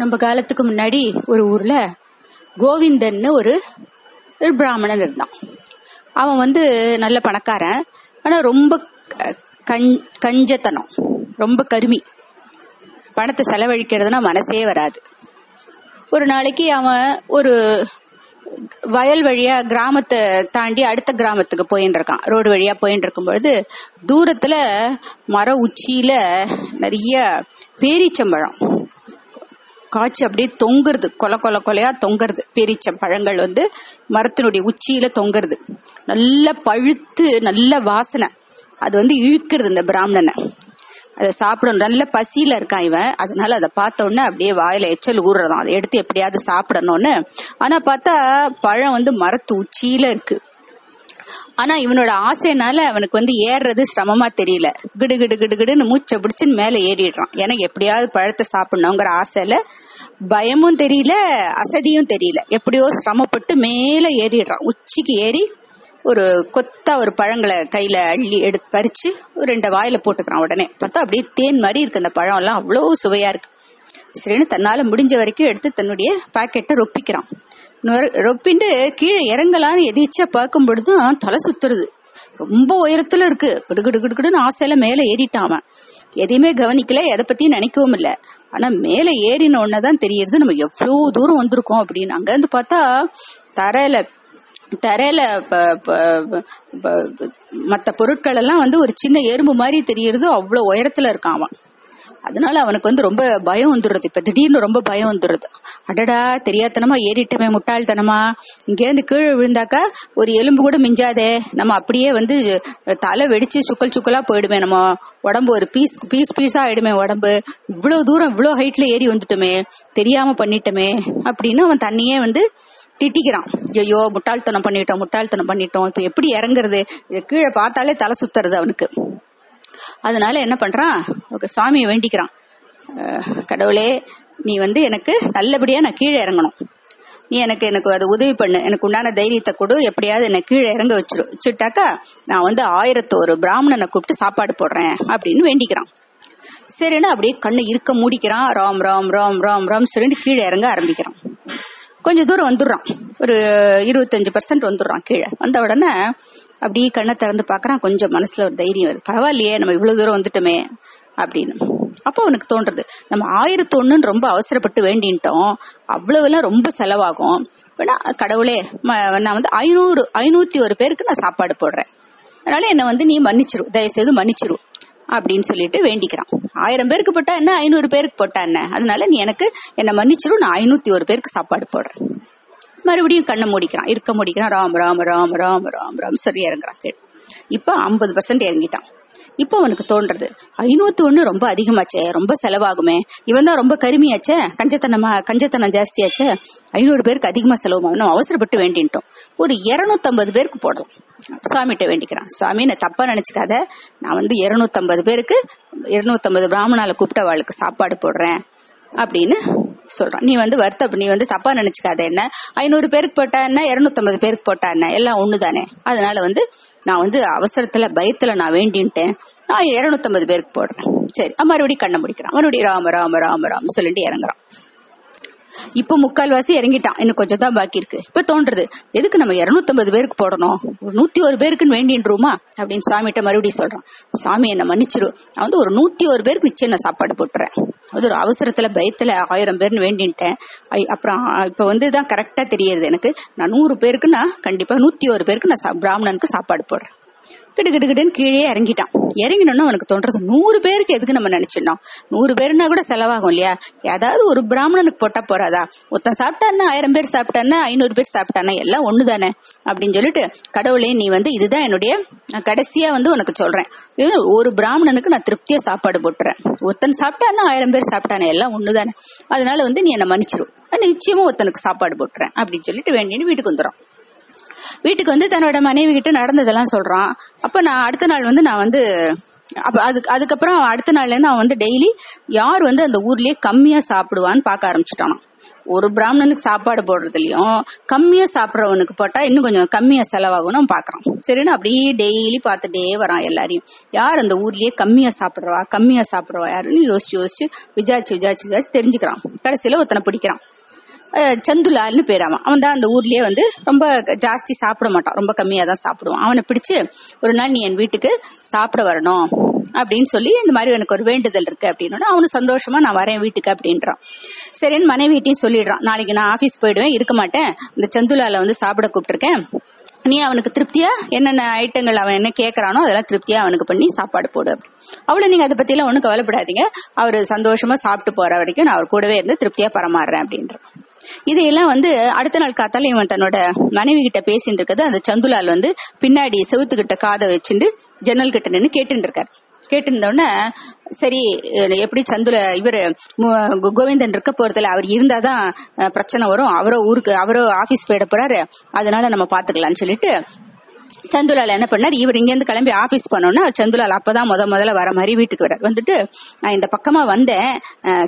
நம்ம காலத்துக்கு முன்னாடி ஒரு ஊர்ல கோவிந்தன்னு ஒரு பிராமணன் இருந்தான். அவன் வந்து நல்ல பணக்காரன், ஆனா ரொம்ப கஞ்சத்தனம், ரொம்ப கருமி. பணத்தை செலவழிக்கிறதுனா மனசே வராது. ஒரு நாளைக்கு அவன் ஒரு வயல் வழியா கிராமத்தை தாண்டி அடுத்த கிராமத்துக்கு போயின்னு இருக்கான். ரோடு வழியா போயின்னு இருக்கும்பொழுது தூரத்துல மர உச்சியில நிறைய பேரீச்சம்பழம் காய்ச்சி அப்படியே தொங்குறது, கொலை கொலை கொலையா தொங்குறது. பேரீச்சம் பழங்கள் வந்து மரத்தினுடைய உச்சியில தொங்குறது, நல்லா பழுத்து நல்ல வாசனை. அது வந்து இழுக்கிறது இந்த பிராமணனை. அதை சாப்பிடணும், நல்ல பசியில இருக்கான் இவன். அதனால அதை பார்த்த உடனே அப்படியே வாயில எச்சல் ஊறுறதான், அதை எடுத்து எப்படியாவது சாப்பிடணும்னு. ஆனா பார்த்தா பழம் வந்து மரத்து உச்சியில இருக்கு. ஆனா இவனோட ஆசைனால அவனுக்கு வந்து ஏறுறது சிரமமா தெரியல. கிடு கிடு கிடு கிடுன்னு மூச்சை பிடிச்சுன்னு மேல ஏறிடுறான். எனக்கு எப்படியாவது பழத்தை சாப்பிடணுங்கிற ஆசையில பயமும் தெரியல, அசதியும் தெரியல, எப்படியோ சிரமப்பட்டு மேல ஏறிடுறான். உச்சிக்கு ஏறி ஒரு கொத்தா ஒரு பழங்களை கையில அள்ளி எடுத்து பறிச்சு ஒரு ரெண்டு வாயில போட்டுக்கிறான். உடனே பார்த்தா அப்படியே தேன் மாதிரி இருக்கு அந்த பழம் எல்லாம், அவ்வளோ சுவையா இருக்கு. சரின்னு தன்னால முடிஞ்ச வரைக்கும் எடுத்து தன்னுடைய பாக்கெட்டை ரொப்பிக்கிறான். ரொப்பிண்டு கீழே இறங்கலான்னு எதிர்ச்சா பார்க்கும் பொழுதுதான் தலை சுத்துறது. ரொம்ப உயரத்துல இருக்கு. குடுகுடு குடுகுடுன்னு ஆசையில மேல ஏறிட்டான். எதையுமே கவனிக்கல, எதை பத்தியும் நினைக்கவும் இல்லை. ஆனா மேல ஏறின உடனேதான் தெரியுது நம்ம எவ்வளோ தூரம் வந்திருக்கோம் அப்படின்னு. அங்க இருந்து பார்த்தா தரையில மற்ற பொருட்கள் எல்லாம் வந்து ஒரு சின்ன எறும்பு மாதிரி தெரியறது. அவ்வளவு உயரத்துல இருக்கான் அவன். அதனால அவனுக்கு வந்து ரொம்ப பயம் வந்துடுறது. இப்ப திடீர்னு ரொம்ப பயம் வந்துடுறது. அடடா, தெரியாதனமா ஏறிட்டமே, முட்டாள்தனமா. இங்கேருந்து கீழே விழுந்தாக்கா ஒரு எலும்பு கூட மிஞ்சாதே, நம்ம அப்படியே வந்து தலை வெடிச்சு சுக்கல் சுக்கலா போயிடுமே, நம்ம உடம்பு ஒரு பீஸா ஆயிடுமே உடம்பு. இவ்வளவு தூரம் இவ்வளவு ஹைட்ல ஏறி வந்துட்டோமே, தெரியாம பண்ணிட்டோமே அப்படின்னு அவன் தண்ணியே வந்து திட்டிக்கிறான். ஐயோ, முட்டாள்தனம் பண்ணிட்டோம், இப்ப எப்படி இறங்குறது, கீழே பார்த்தாலே தலை சுத்துறது அவனுக்கு. அதனால என்ன பண்றான், சாமியை வேண்டிக்கிறான். கடவுளே, நீ வந்து எனக்கு நல்லபடியா நான் கீழே இறங்கணும், நீ எனக்கு அது உதவி பண்ணு, எனக்கு உண்டான தைரியத்தை கொடு, எப்படியாவது என்னை கீழே இறங்க வச்சுட்டாக்கா நான் வந்து 1001 பிராமணனை கூப்பிட்டு சாப்பாடு போடுறேன் அப்படின்னு வேண்டிக்கிறான். சரின்னு அப்படியே கண்ணை இருக்க மூடிக்கிறான். ராம் ராம் ராம் ராம் ராம் சரின்னு கீழே இறங்க ஆரம்பிக்கிறான். கொஞ்சம் தூரம் வந்துடுறான், ஒரு 25% வந்துடுறான். கீழே வந்த உடனே அப்படியே கண்ணை திறந்து பாக்குறான். கொஞ்சம் மனசுல ஒரு தைரியம் வருது, பரவாயில்லையே நம்ம இவ்வளவு தூரம் வந்துட்டோமே அப்படின்னு. அப்போ அவனுக்கு தோன்றது, நம்ம 1001 ரொம்ப அவசரப்பட்டு வேண்டின்ட்டோம், அவ்வளவு எல்லாம் ரொம்ப செலவாகும். ஆனா கடவுளே, நான் வந்து 501 பேருக்கு நான் சாப்பாடு போடுறேன், அதனால என்ன வந்து நீ மன்னிச்சிரு, தயவுசெய்து மன்னிச்சிரு அப்படின்னு சொல்லிட்டு வேண்டிக்கிறான். 1000 பேருக்கு போட்டா என்ன, 500 பேருக்கு போட்டா என்ன, அதனால நீ எனக்கு என்ன மன்னிச்சிரு, நான் 501 பேருக்கு சாப்பாடு போடுறேன். மறுபடியும் கண்ணை மூடிக்கிறான், இருக்க மூடிக்கிறான். ராம் ராம் ராம் ராம் ராம் ராம் சொல்லி இறங்குறான். கேட்டு இப்ப 50% இறங்கிட்டான். இப்ப அவனுக்கு தோன்றது, 501 ரொம்ப அதிகமாச்சே, ரொம்ப செலவாகுமே, இவன் தான் ரொம்ப கருமியாச்சே, கஞ்சத்தனம் ஜாஸ்தியாச்சே, 500 பேருக்கு அதிகமா செலவாகும், அவசரப்பட்டு வேண்டின்ட்டோம், ஒரு 250 பேருக்கு போடுறோம். சுவாமிகிட்ட வேண்டிக்கிறான். சுவாமி, நான் தப்பா நினைச்சுக்காத, நான் வந்து 250 பேருக்கு 250 பிராமணால கூப்பிட்ட அவளுக்கு சாப்பாடு போடுறேன் அப்படின்னு சொல்றான். நீ வந்து தப்பா நினைச்சுக்காத, என்ன 500 பேருக்கு போட்டா என்ன, 250 பேருக்கு போட்டா என்ன, எல்லாம் ஒண்ணுதானே. அதனால வந்து நான் வந்து அவசரத்துல பயத்துல நான் வேண்டின்ட்டேன், நான் 250 பேருக்கு போடுறேன். சரி, மறுபடியும் கண்ணை முடிக்கிறான். மறுபடியும் ராம ராம ராம ராம் சொல்லிட்டு இறங்குறான். இப்ப 3/4 இறங்கிட்டான், இன்னும் கொஞ்சம் தான் பாக்கி இருக்கு. இப்ப தோன்றது, எதுக்கு நம்ம 250 பேருக்கு போடணும், 101 பேருக்குன்னு வேண்டின்றோமா அப்படின்னு சுவாமிகிட்ட மறுபடியும் சொல்றான். சாமி, என்ன மன்னிச்சிரு, நான் வந்து ஒரு 101 பேருக்கு நிச்சயம் நான் சாப்பாடு போட்டுறேன், அது ஒரு அவசரத்துல பயத்துல 1000 பேர்னு வேண்டின்ட்டேன், அப்புறம் இப்ப வந்துதான் கரெக்டா தெரியுது எனக்கு, நான் 100 பேருக்கு நான் கண்டிப்பா 101 பேருக்கு நான் பிராமணனுக்கு சாப்பாடு போடுறேன். கிட்டு கிட்டு கிட்டுன்னு கீழே இறங்கிட்டான். இறங்கினோம்னா அவனுக்கு தோன்றது, 100 பேருக்கு எதுக்கு நம்ம நினைச்சிடணும், 100 பேருனா கூட செலவாகும் இல்லையா, ஏதாவது ஒரு பிராமணனுக்கு போட்டா போறாதா, ஒருத்தன் சாப்பிட்டான்னா 1000 பேர் சாப்பிட்டான்னா 500 பேர் சாப்பிட்டானா எல்லாம் ஒண்ணுதானே அப்படின்னு சொல்லிட்டு, கடவுளே நீ வந்து இதுதான் என்னுடைய நான் கடைசியா வந்து உனக்கு சொல்றேன், ஒரு பிராமணனுக்கு நான் திருப்தியா சாப்பாடு போட்டுறேன், ஒருத்தன் சாப்பிட்டான்னா 1000 பேர் சாப்பிட்டானே எல்லாம் ஒண்ணுதானே, அதனால வந்து நீ என்னை மன்னிச்சிடும், நிச்சயமா ஒருத்தனுக்கு சாப்பாடு போட்டுறேன் அப்படின்னு சொல்லிட்டு வேண்டின்னு வீட்டுக்கு வந்துடும். வீட்டுக்கு வந்து தன்னோட மனைவி கிட்ட நடந்ததெல்லாம் சொல்றான். அப்ப நான் அடுத்த நாள் வந்து நான் வந்து அப்போ அதுக்கப்புறம் அடுத்த நாள்லேருந்து அவன் வந்து டெய்லி யார் வந்து அந்த ஊர்லேயே கம்மியாக சாப்பிடுவான்னு பார்க்க ஆரம்பிச்சிட்டானா. ஒரு பிராமணனுக்கு சாப்பாடு போடுறதுலையும் கம்மியாக சாப்பிட்றவனுக்கு போட்டால் இன்னும் கொஞ்சம் கம்மியாக செலவாகும்னு அவன் பார்க்குறான். சரின்னு அப்படியே டெய்லி பார்த்துட்டே வரான் எல்லாரையும், யார் அந்த ஊர்லேயே கம்மியாக சாப்பிட்றவா யாருன்னு யோசிச்சு விசாரிச்சு தெரிஞ்சுக்கிறான். கடைசியில் ஒருத்தனை பிடிக்கிறான், சந்துலால்னு பேராவான். அவன் தான் அந்த ஊர்லேயே வந்து ரொம்ப ஜாஸ்தி சாப்பிட மாட்டான், ரொம்ப கம்மியாக தான் சாப்பிடுவான். அவனை பிடிச்சி ஒரு நாள் நீ என் வீட்டுக்கு சாப்பிட வரணும் அப்படின்னு சொல்லி, இந்த மாதிரி எனக்கு ஒரு வேண்டுதல் இருக்கு அப்படின்னா, அவனும் சந்தோஷமா நான் வரேன் வீட்டுக்கு அப்படின்றான். சரின்னு மனைவிட்டையும் சொல்லிடுறான், நாளைக்கு நான் ஆஃபீஸ் போயிடுவேன், இருக்க மாட்டேன், இந்த சந்துலால வந்து சாப்பிட கூப்பிட்டுருக்கேன், நீ அவனுக்கு திருப்தியா என்னென்ன ஐட்டங்கள் அவன் என்ன கேட்கறானோ அதெல்லாம் திருப்தியா அவனுக்கு பண்ணி சாப்பாடு போடு அப்படி. அவ்வளவு, நீங்க அதை பத்தி எல்லாம் ஒன்றும் கவலைப்படாதீங்க, அவரு சந்தோஷமா சாப்பிட்டு போற வரைக்கும் நான் அவர் கூடவே இருந்து திருப்தியா பரமாடுறேன் அப்படின்றான். இதையெல்லாம் வந்து அடுத்த நாள் காத்தால இவன் தன்னோட மனைவி கிட்ட பேசிட்டு இருக்கிறது அந்த சந்துலால் வந்து பின்னாடி செவுத்துக்கிட்ட காதை வச்சுட்டு ஜன்னல் கிட்ட நின்று கேட்டுட்டு இருக்காரு. கேட்டிருந்தோடனே சரி, எப்படி சந்துல இவர் கோவிந்தன் இருக்க போறதுல அவர் இருந்தாதான் பிரச்சனை வரும், அவரோ ஆபீஸ் போயிட போறாரு, அதனால நம்ம பாத்துக்கலாம்னு சொல்லிட்டு சந்துலால் என்ன பண்ணார், இவர் இங்கேருந்து கிளம்பி ஆஃபீஸ் போனோன்னா சந்துலால் அப்போதான் முதல்ல வர மாதிரி வீட்டுக்கு வரார். வந்துட்டு நான் இந்த பக்கமாக வந்தேன்,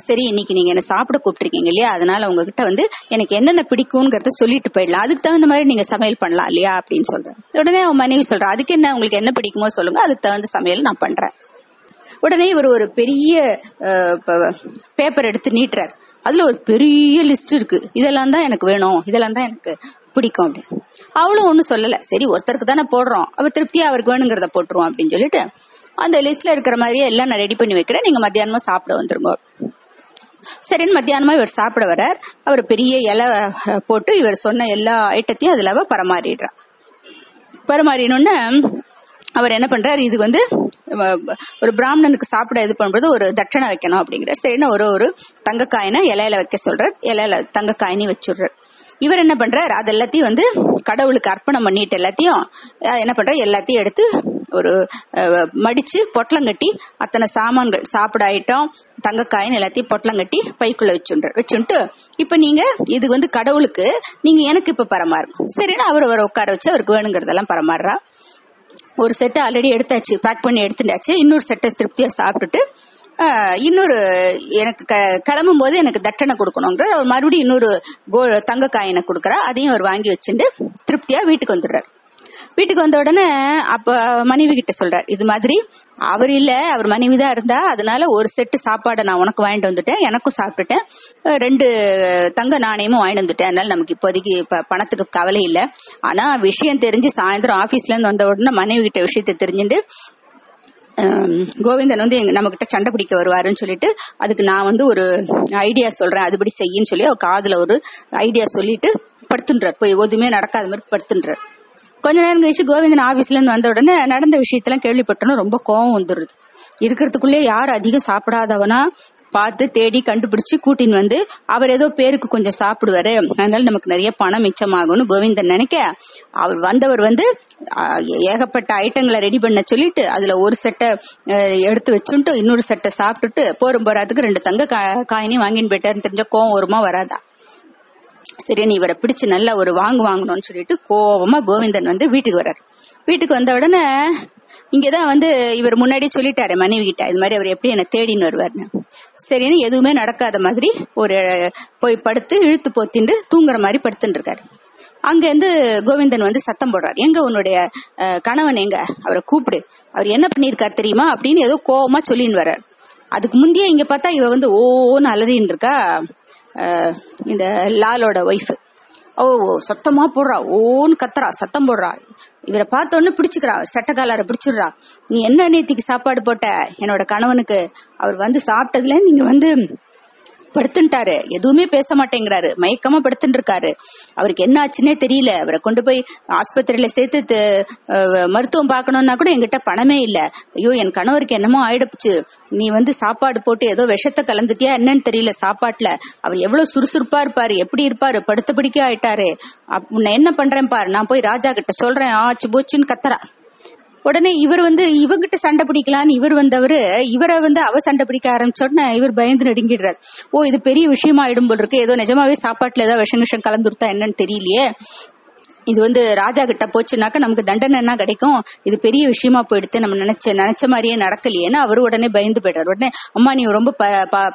சரி இன்னைக்கு நீங்கள் என்னை சாப்பிட கூப்பிட்டுருக்கீங்க இல்லையா, அதனால உங்ககிட்ட வந்து எனக்கு என்னென்ன பிடிக்குங்கிறத சொல்லிட்டு போயிடலாம், அதுக்கு தகுந்த மாதிரி நீங்கள் சமையல் பண்ணலாம் இல்லையா அப்படின்னு சொல்கிறேன். உடனே அவன் மனைவி சொல்கிறேன், அதுக்கு என்ன உங்களுக்கு என்ன பிடிக்குமோ சொல்லுங்க, அதுக்கு தகுந்த சமையல் நான் பண்ணுறேன். உடனே இவர் ஒரு பெரிய பேப்பர் எடுத்து நீட்டுறார், அதில் ஒரு பெரிய லிஸ்ட் இருக்கு, இதெல்லாம் தான் எனக்கு வேணும், இதெல்லாம் தான் எனக்கு பிடிக்கும் அப்படின்னு. அவளும் ஒன்றும் சொல்லலை, சரி ஒருத்தருக்கு தானே போடுறோம், அவர் திருப்தியாக அவருக்கு வேணுங்கிறத போட்டுருவோம் அப்படின்னு சொல்லிட்டு அந்த லிஸ்ட்ல இருக்கிற மாதிரியே எல்லாம் நான் ரெடி பண்ணி வைக்கிறேன், நீங்கள் மத்தியானமா சாப்பிட வந்துருங்க. சரின்னு மத்தியானமா இவர் சாப்பிட வர்றார், அவர் பெரிய இலை போட்டு இவர் சொன்ன எல்லா ஐட்டத்தையும் அதில் பரமாறிடுறார். பரமாறினோடனே அவர் என்ன பண்றாரு, இது வந்து ஒரு பிராமணனுக்கு சாப்பிட இது பண்றது ஒரு தட்சணை வைக்கணும் அப்படிங்கிறார். சரின்னா ஒரு தங்கக்காயினா இலையில வைக்க சொல்றார், இலையில தங்கக்காயினி வச்சுடுறார். இவர் என்ன பண்றார், அது எல்லாத்தையும் வந்து கடவுளுக்கு அர்ப்பணம் பண்ணிட்டு எல்லாத்தையும் எடுத்து ஒரு மடிச்சு பொட்டலங்கட்டி அத்தனை சாமான்கள் சாப்பிட ஐட்டம் தங்கக்காயின்னு எல்லாத்தையும் பொட்டலங்கட்டி பைக்குள்ள வச்சுட்டு இப்ப நீங்க இது வந்து கடவுளுக்கு, நீங்க எனக்கு இப்ப பரமாறும். சரின்னா அவரை உட்கார வச்சு அவருக்கு வேணுங்கிறதெல்லாம் பரமாறுறா. ஒரு செட்டை ஆல்ரெடி எடுத்தாச்சு, பேக் பண்ணி எடுத்துட்டாச்சு, இன்னொரு செட்டை திருப்தியா சாப்பிட்டுட்டு இன்னொரு எனக்கு கிளம்பும் போது எனக்கு தட்டனை கொடுக்கணுங்கிற மறுபடியும் இன்னொரு தங்கக்காயினை கொடுக்குறா, அதையும் அவர் வாங்கி வச்சுட்டு திருப்தியா வீட்டுக்கு வந்துடுறாரு. வீட்டுக்கு வந்த உடனே அப்ப மனைவி கிட்ட சொல்றாரு, இது மாதிரி அவர் இல்ல, அவர் மனைவிதான் இருந்தா, அதனால ஒரு செட்டு சாப்பாடை நான் உனக்கு வாங்கிட்டு வந்துட்டேன், எனக்கும் சாப்பிட்டுட்டேன், 2 தங்க நாணயமும் வாங்கிட்டு வந்துட்டேன், அதனால நமக்கு இப்போதைக்கு பணத்துக்கு கவலை இல்லை. ஆனா விஷயம் தெரிஞ்சு சாயந்தரம் ஆபீஸ்ல இருந்து வந்த உடனே மனைவி கிட்ட விஷயத்த தெரிஞ்சுட்டு கோவிந்தன் வந்து நம்ம கிட்ட சண்டை பிடிக்க வருவாருன்னு சொல்லிட்டு அதுக்கு நான் வந்து ஒரு ஐடியா சொல்றேன், அதுபடி செய்யின்னு சொல்லி அவ காதுல ஒரு ஐடியா சொல்லிட்டு படுத்துன்றார், போய் எதுவுமே நடக்காத மாதிரி படுத்துன்றார். கொஞ்ச நேரம் கழிச்சு கோவிந்தன் ஆபீஸ்ல இருந்து வந்த உடனே நடந்த விஷயத்தெல்லாம் கேள்விப்பட்டோன்னு ரொம்ப கோவம் வந்துடுது. இருக்கிறதுக்குள்ளே யார் அதிகம் சாப்பிடாதவனா பார்த்து தேடி கண்டுபிடிச்சு கூட்டின்னு வந்து அவர் ஏதோ பேருக்கு கொஞ்சம் சாப்பிடுவாரு, அதனால நமக்கு நிறைய பணம் மிச்சமாகும்னு கோவிந்தன் நினைக்க, அவர் வந்தவர் வந்து ஏகப்பட்ட ஐட்டங்களை ரெடி பண்ண சொல்லிட்டு அதுல ஒரு செட்டை எடுத்து வச்சுட்டு இன்னொரு செட்டை சாப்பிட்டுட்டு போரும் போறதுக்கு 2 தங்க காயினையும் வாங்கின்னு போயிட்டாருன்னு தெரிஞ்ச கோவம் வருமா வராதா? சரி நீ இவரை பிடிச்சு நல்லா ஒரு வாங்கணும்னு சொல்லிட்டு கோபமா கோவிந்தன் வந்து வீட்டுக்கு வர்றாரு. வீட்டுக்கு வந்த உடனே இங்கதான் வந்து இவர் முன்னாடியே சொல்லிட்டாரு மனைவி கிட்ட, இது மாதிரி அவர் எப்படி என்ன தேடின்னு வருவாருன்னு. சரின்னு எதுவுமே நடக்காத மாதிரி ஒரு போய் படுத்து இழுத்து போத்திண்டு தூங்குற மாதிரி படுத்துட்டு இருக்காரு. அங்கேருந்து கோவிந்தன் வந்து சத்தம் போடுறாரு, எங்க உன்னுடைய கணவன் எங்க, அவரை கூப்பிடு, அவர் என்ன பண்ணியிருக்காரு தெரியுமா அப்படின்னு ஏதோ கோபமா சொல்லின்னு வர்றாரு. அதுக்கு முந்தையே இங்க பார்த்தா இவ வந்து ஓன்னு அலறின்னு இருக்கா இந்த லாலோட ஒய்ஃப், ஓ சத்தமா போடுறா, ஓன்னு கத்துறா, சத்தம் போடுறா, இவரை பார்த்தோன்னு பிடிச்சுக்கிறா, சட்டக்காலரை பிடிச்சிடுறா, நீ என்ன நேத்திக்கு சாப்பாடு போட்ட என்னோட கணவனுக்கு, அவர் வந்து சாப்பிட்டதுல நீங்க வந்து படுத்துட்டாரு, எதுவுமே பேச மாட்டேங்கிறாரு, மயக்கமா படுத்துட்டு இருக்காரு, அவருக்கு என்ன ஆச்சுன்னே தெரியல, அவரை கொண்டு போய் ஆஸ்பத்திரியில சேர்த்து மருத்துவம் பார்க்கணும்னா கூட என்கிட்ட பணமே இல்ல, ஐயோ என் கணவருக்கு என்னமோ ஆயிடுச்சு, நீ வந்து சாப்பாடு போட்டு ஏதோ விஷத்தை கலந்துட்டியா என்னன்னு தெரியல சாப்பாட்டுல, அவர் எவ்வளவு சுறுசுறுப்பா இருப்பாரு, எப்படி இருப்பாரு, படுத்தபடிக்கே ஆயிட்டாரு, உன்னை என்ன பண்றேன் பாரு, நான் போய் ராஜா கிட்ட சொல்றேன் ஆச்சு போச்சுன்னு கத்துறா. உடனே இவர் வந்து இவங்கிட்ட சண்டை பிடிக்கலான்னு இவர் வந்தவர், இவரை வந்து அவ சண்டை பிடிக்க ஆரம்பிச்சோடனே இவர் பயந்து நடுங்கிடுறாரு, ஓ இது பெரிய விஷயமா ஆயிடும் போல் இருக்கு, ஏதோ நிஜமாவே சாப்பாட்டுல ஏதாவது விஷம் கலந்துருத்தா என்னன்னு தெரியலையே, இது வந்து ராஜா கிட்ட போச்சுனாக்கா நமக்கு தண்டனை என்ன கிடைக்கும், இது பெரிய விஷயமா போயிடுத்து, நம்ம நினைச்ச மாதிரியே நடக்கலையேன்னு அவரு உடனே பயந்து போயிடுறாரு. உடனே அம்மா நீ ரொம்ப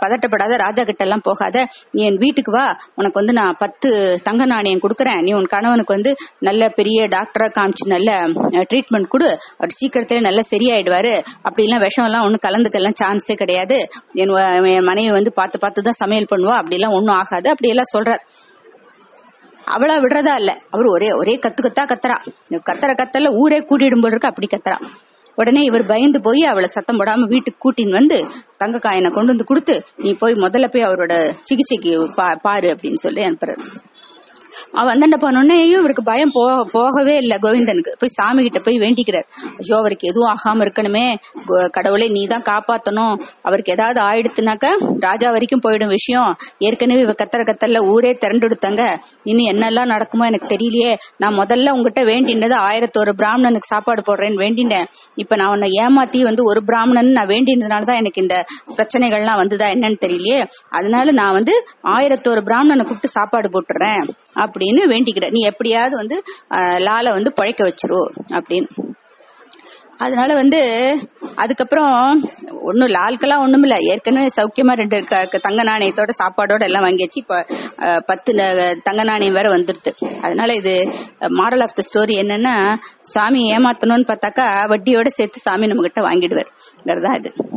பதட்டப்படாத, ராஜா கிட்ட எல்லாம் போகாத, நீ என் வீட்டுக்கு வா, உனக்கு வந்து நான் 10 தங்க நாணயம் கொடுக்குறேன், நீ உன் கணவனுக்கு வந்து நல்ல பெரிய டாக்டரா காமிச்சு நல்ல ட்ரீட்மெண்ட் கொடு, அவர் சீக்கிரத்திலே நல்லா சரியாயிடுவாரு, அப்படிலாம் விஷம் எல்லாம் ஒன்னும் கலந்துக்கெல்லாம் சான்ஸே கிடையாது, என் மனைவி வந்து பார்த்துதான் சமையல் பண்ணுவா, அப்படிலாம் ஒன்னும் ஆகாது, அப்படியெல்லாம் சொல்றாரு. அவளா விடுறதா இல்ல, அவரு ஒரே கத்துறா, கத்தல ஊரே கூட்டிடும் போல இருக்கு, அப்படி கத்துறா. உடனே இவர் பயந்து போய் அவளை சத்தம் போடாம வீட்டுக்கு கூட்டின்னு வந்து தங்க காயினை கொண்டு வந்து கொடுத்து, நீ போய் முதல்ல போய் அவரோட சிகிச்சைக்கு பாரு அப்படின்னு சொல்லி அனுப்புறாரு. அவ வந்து என்ன பண்ணோன்னே இவருக்கு பயம் போகவே இல்லை. கோவிந்தனுக்கு போய் சாமி கிட்ட போய் வேண்டிக்கிறார், ஐயோ அவருக்கு எதுவும் ஆகாம இருக்கணுமே கடவுளே, நீ தான் காப்பாத்தணும், அவருக்கு ஏதாவது ஆயிடுத்துனாக்கா ராஜா வரைக்கும் போயிடும் விஷயம், ஏற்கனவே இவ கத்தல ஊரே திரண்டு எடுத்தாங்க, இன்னும் என்னெல்லாம் நடக்குமோ எனக்கு தெரியலையே, நான் முதல்ல உங்ககிட்ட வேண்டினது 1001 பிராமணனுக்கு சாப்பாடு போடுறேன்னு வேண்டினேன், இப்ப நான் உன்னை ஏமாத்தி வந்து 1 பிராமணன் நான் வேண்டினதுனாலதான் எனக்கு இந்த பிரச்சனைகள்லாம் வந்துதா என்னன்னு தெரியலையே, அதனால நான் வந்து 1001 பிராமணனை கூப்பிட்டு சாப்பாடு போட்டுறேன் அப்படின்னு வேண்டிக்கிற, நீ எப்படியாவது வந்து லால வந்து பழைக்க வச்சிரு அப்படின்னு. அதனால வந்து அதுக்கப்புறம் ஒன்னும் லால்கெல்லாம் ஒண்ணும் இல்ல, ஏற்கனவே சௌக்கியமா 2 தங்க நாணயத்தோட சாப்பாடோட எல்லாம் வாங்கியாச்சு, இப்ப 10 தங்க நாணயம் வேற வந்துடுது. அதனால இது மாரல் ஆஃப் த ஸ்டோரி என்னன்னா, சாமி ஏமாத்தணும்னு பார்த்தாக்கா வட்டியோட சேர்த்து சாமி நம்மகிட்ட வாங்கிடுவார், இது.